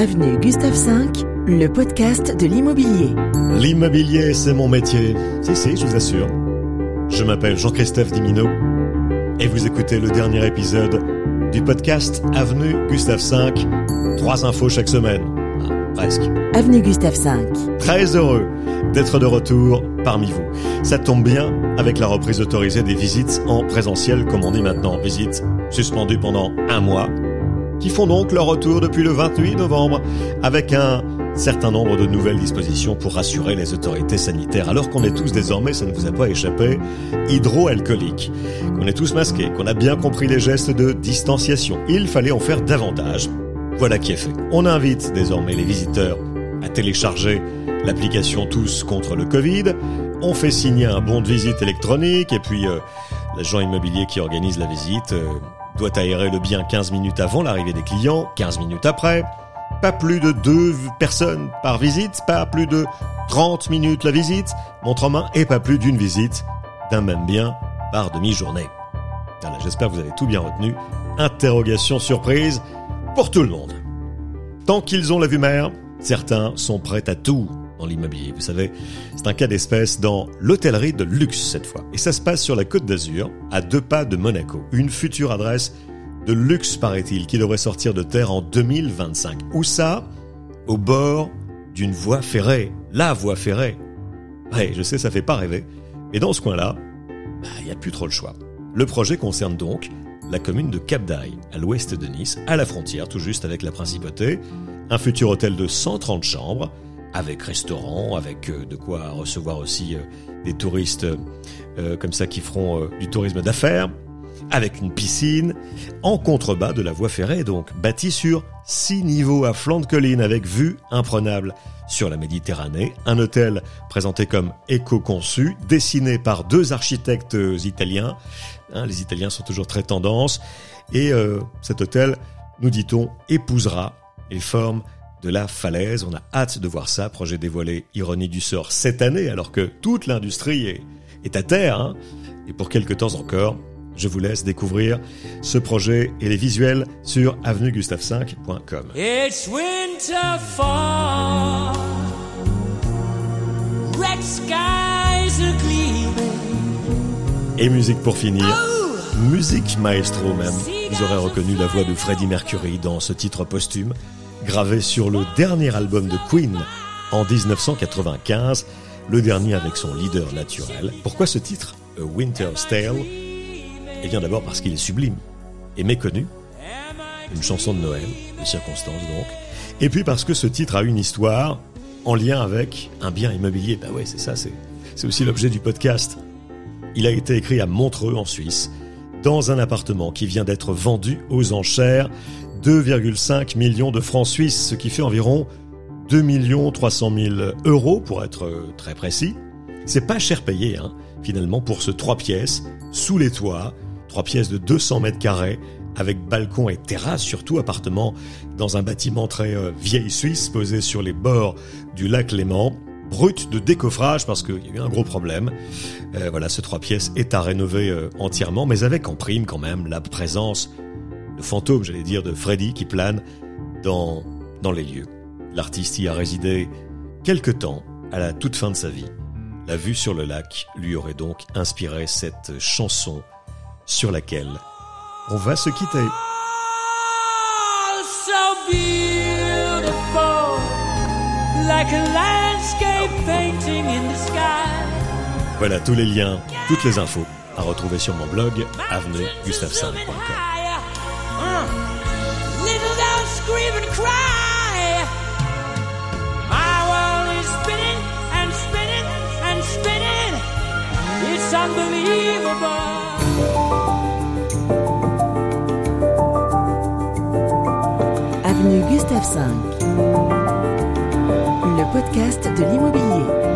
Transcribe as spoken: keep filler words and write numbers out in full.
Avenue Gustave cinq, le podcast de l'immobilier. L'immobilier, c'est mon métier. Si, si, je vous assure. Je m'appelle Jean-Christophe Dimino et vous écoutez le dernier épisode du podcast Avenue Gustave cinq. Trois infos chaque semaine. Ah, presque. Avenue Gustave cinq. Très heureux d'être de retour parmi vous. Ça tombe bien avec la reprise autorisée des visites en présentiel, comme on dit maintenant, visites suspendues pendant un mois, qui font donc leur retour depuis le vingt-huit novembre avec un certain nombre de nouvelles dispositions pour rassurer les autorités sanitaires, alors qu'on est tous désormais, ça ne vous a pas échappé, hydroalcooliques, qu'on est tous masqués, qu'on a bien compris les gestes de distanciation. Il fallait en faire davantage. Voilà qui est fait. On invite désormais les visiteurs à télécharger l'application Tous Contre le Covid. On fait signer un bon de visite électronique et puis euh, l'agent immobilier qui organise la visite euh, doit aérer le bien quinze minutes avant l'arrivée des clients, quinze minutes après. Pas plus de deux personnes par visite, pas plus de trente minutes la visite, montre en main, et pas plus d'une visite d'un même bien par demi-journée. Alors là, j'espère que vous avez tout bien retenu. Interrogation surprise pour tout le monde. Tant qu'ils ont la vue mère, certains sont prêts à tout dans l'immobilier. Vous savez, c'est un cas d'espèce dans l'hôtellerie de luxe cette fois. Et ça se passe sur la Côte d'Azur, à deux pas de Monaco. Une future adresse de luxe, paraît-il, qui devrait sortir de terre en deux mille vingt-cinq. Où ça ? Au bord d'une voie ferrée. La voie ferrée. Ouais, je sais, ça fait pas rêver. Mais dans ce coin-là, bah, y a plus trop le choix. Le projet concerne donc la commune de Cap d'Ail, à l'ouest de Nice, à la frontière, tout juste avec la Principauté. Un futur hôtel de cent trente chambres, avec restaurant, avec de quoi recevoir aussi des touristes euh, comme ça qui feront euh, du tourisme d'affaires, avec une piscine, en contrebas de la voie ferrée, donc bâtie sur six niveaux à flanc de colline, avec vue imprenable sur la Méditerranée. Un hôtel présenté comme éco-conçu, dessiné par deux architectes italiens. Hein, les Italiens sont toujours très tendance. Et euh, cet hôtel, nous dit-on, épousera les formes de la falaise. On a hâte de voir ça. Projet dévoilé, ironie du sort, cette année, alors que toute l'industrie est, est à terre. Hein. Et pour quelques temps encore, je vous laisse découvrir ce projet et les visuels sur avenue gustave cinq point com. It's winter fall, red skies are gleaming. Et musique pour finir, oh musique maestro même. Vous aurez reconnu la voix de Freddie Mercury dans ce titre posthume, gravé sur le dernier album de Queen en dix-neuf cent quatre-vingt-quinze, le dernier avec son leader naturel. Pourquoi ce titre, A Winter's Tale ? Eh bien d'abord parce qu'il est sublime et méconnu, une chanson de Noël, de circonstance donc, et puis parce que ce titre a une histoire en lien avec un bien immobilier. Bah ouais, c'est ça, c'est, c'est aussi l'objet du podcast. Il a été écrit à Montreux en Suisse, dans un appartement qui vient d'être vendu aux enchères, deux virgule cinq millions de francs suisses, ce qui fait environ deux millions trois cent mille euros pour être très précis. C'est pas cher payé, hein, finalement, pour ce trois pièces, sous les toits, trois pièces de deux cents mètres carrés, avec balcon et terrasse, surtout appartement dans un bâtiment très euh, vieille Suisse, posé sur les bords du lac Léman. Brut de décoffrage, parce qu'il y a eu un gros problème. Euh, voilà, ce trois pièces est à rénover euh, entièrement, mais avec en prime quand même la présence de fantômes, j'allais dire, de Freddy qui plane dans, dans les lieux. L'artiste y a résidé quelque temps, à la toute fin de sa vie. La vue sur le lac lui aurait donc inspiré cette chanson sur laquelle on va se quitter. Voilà tous les liens, toutes les infos à retrouver sur mon blog avenue gustave cinq point com. It's unbelievable. Avenue Gustave cinq, le podcast de l'immobilier.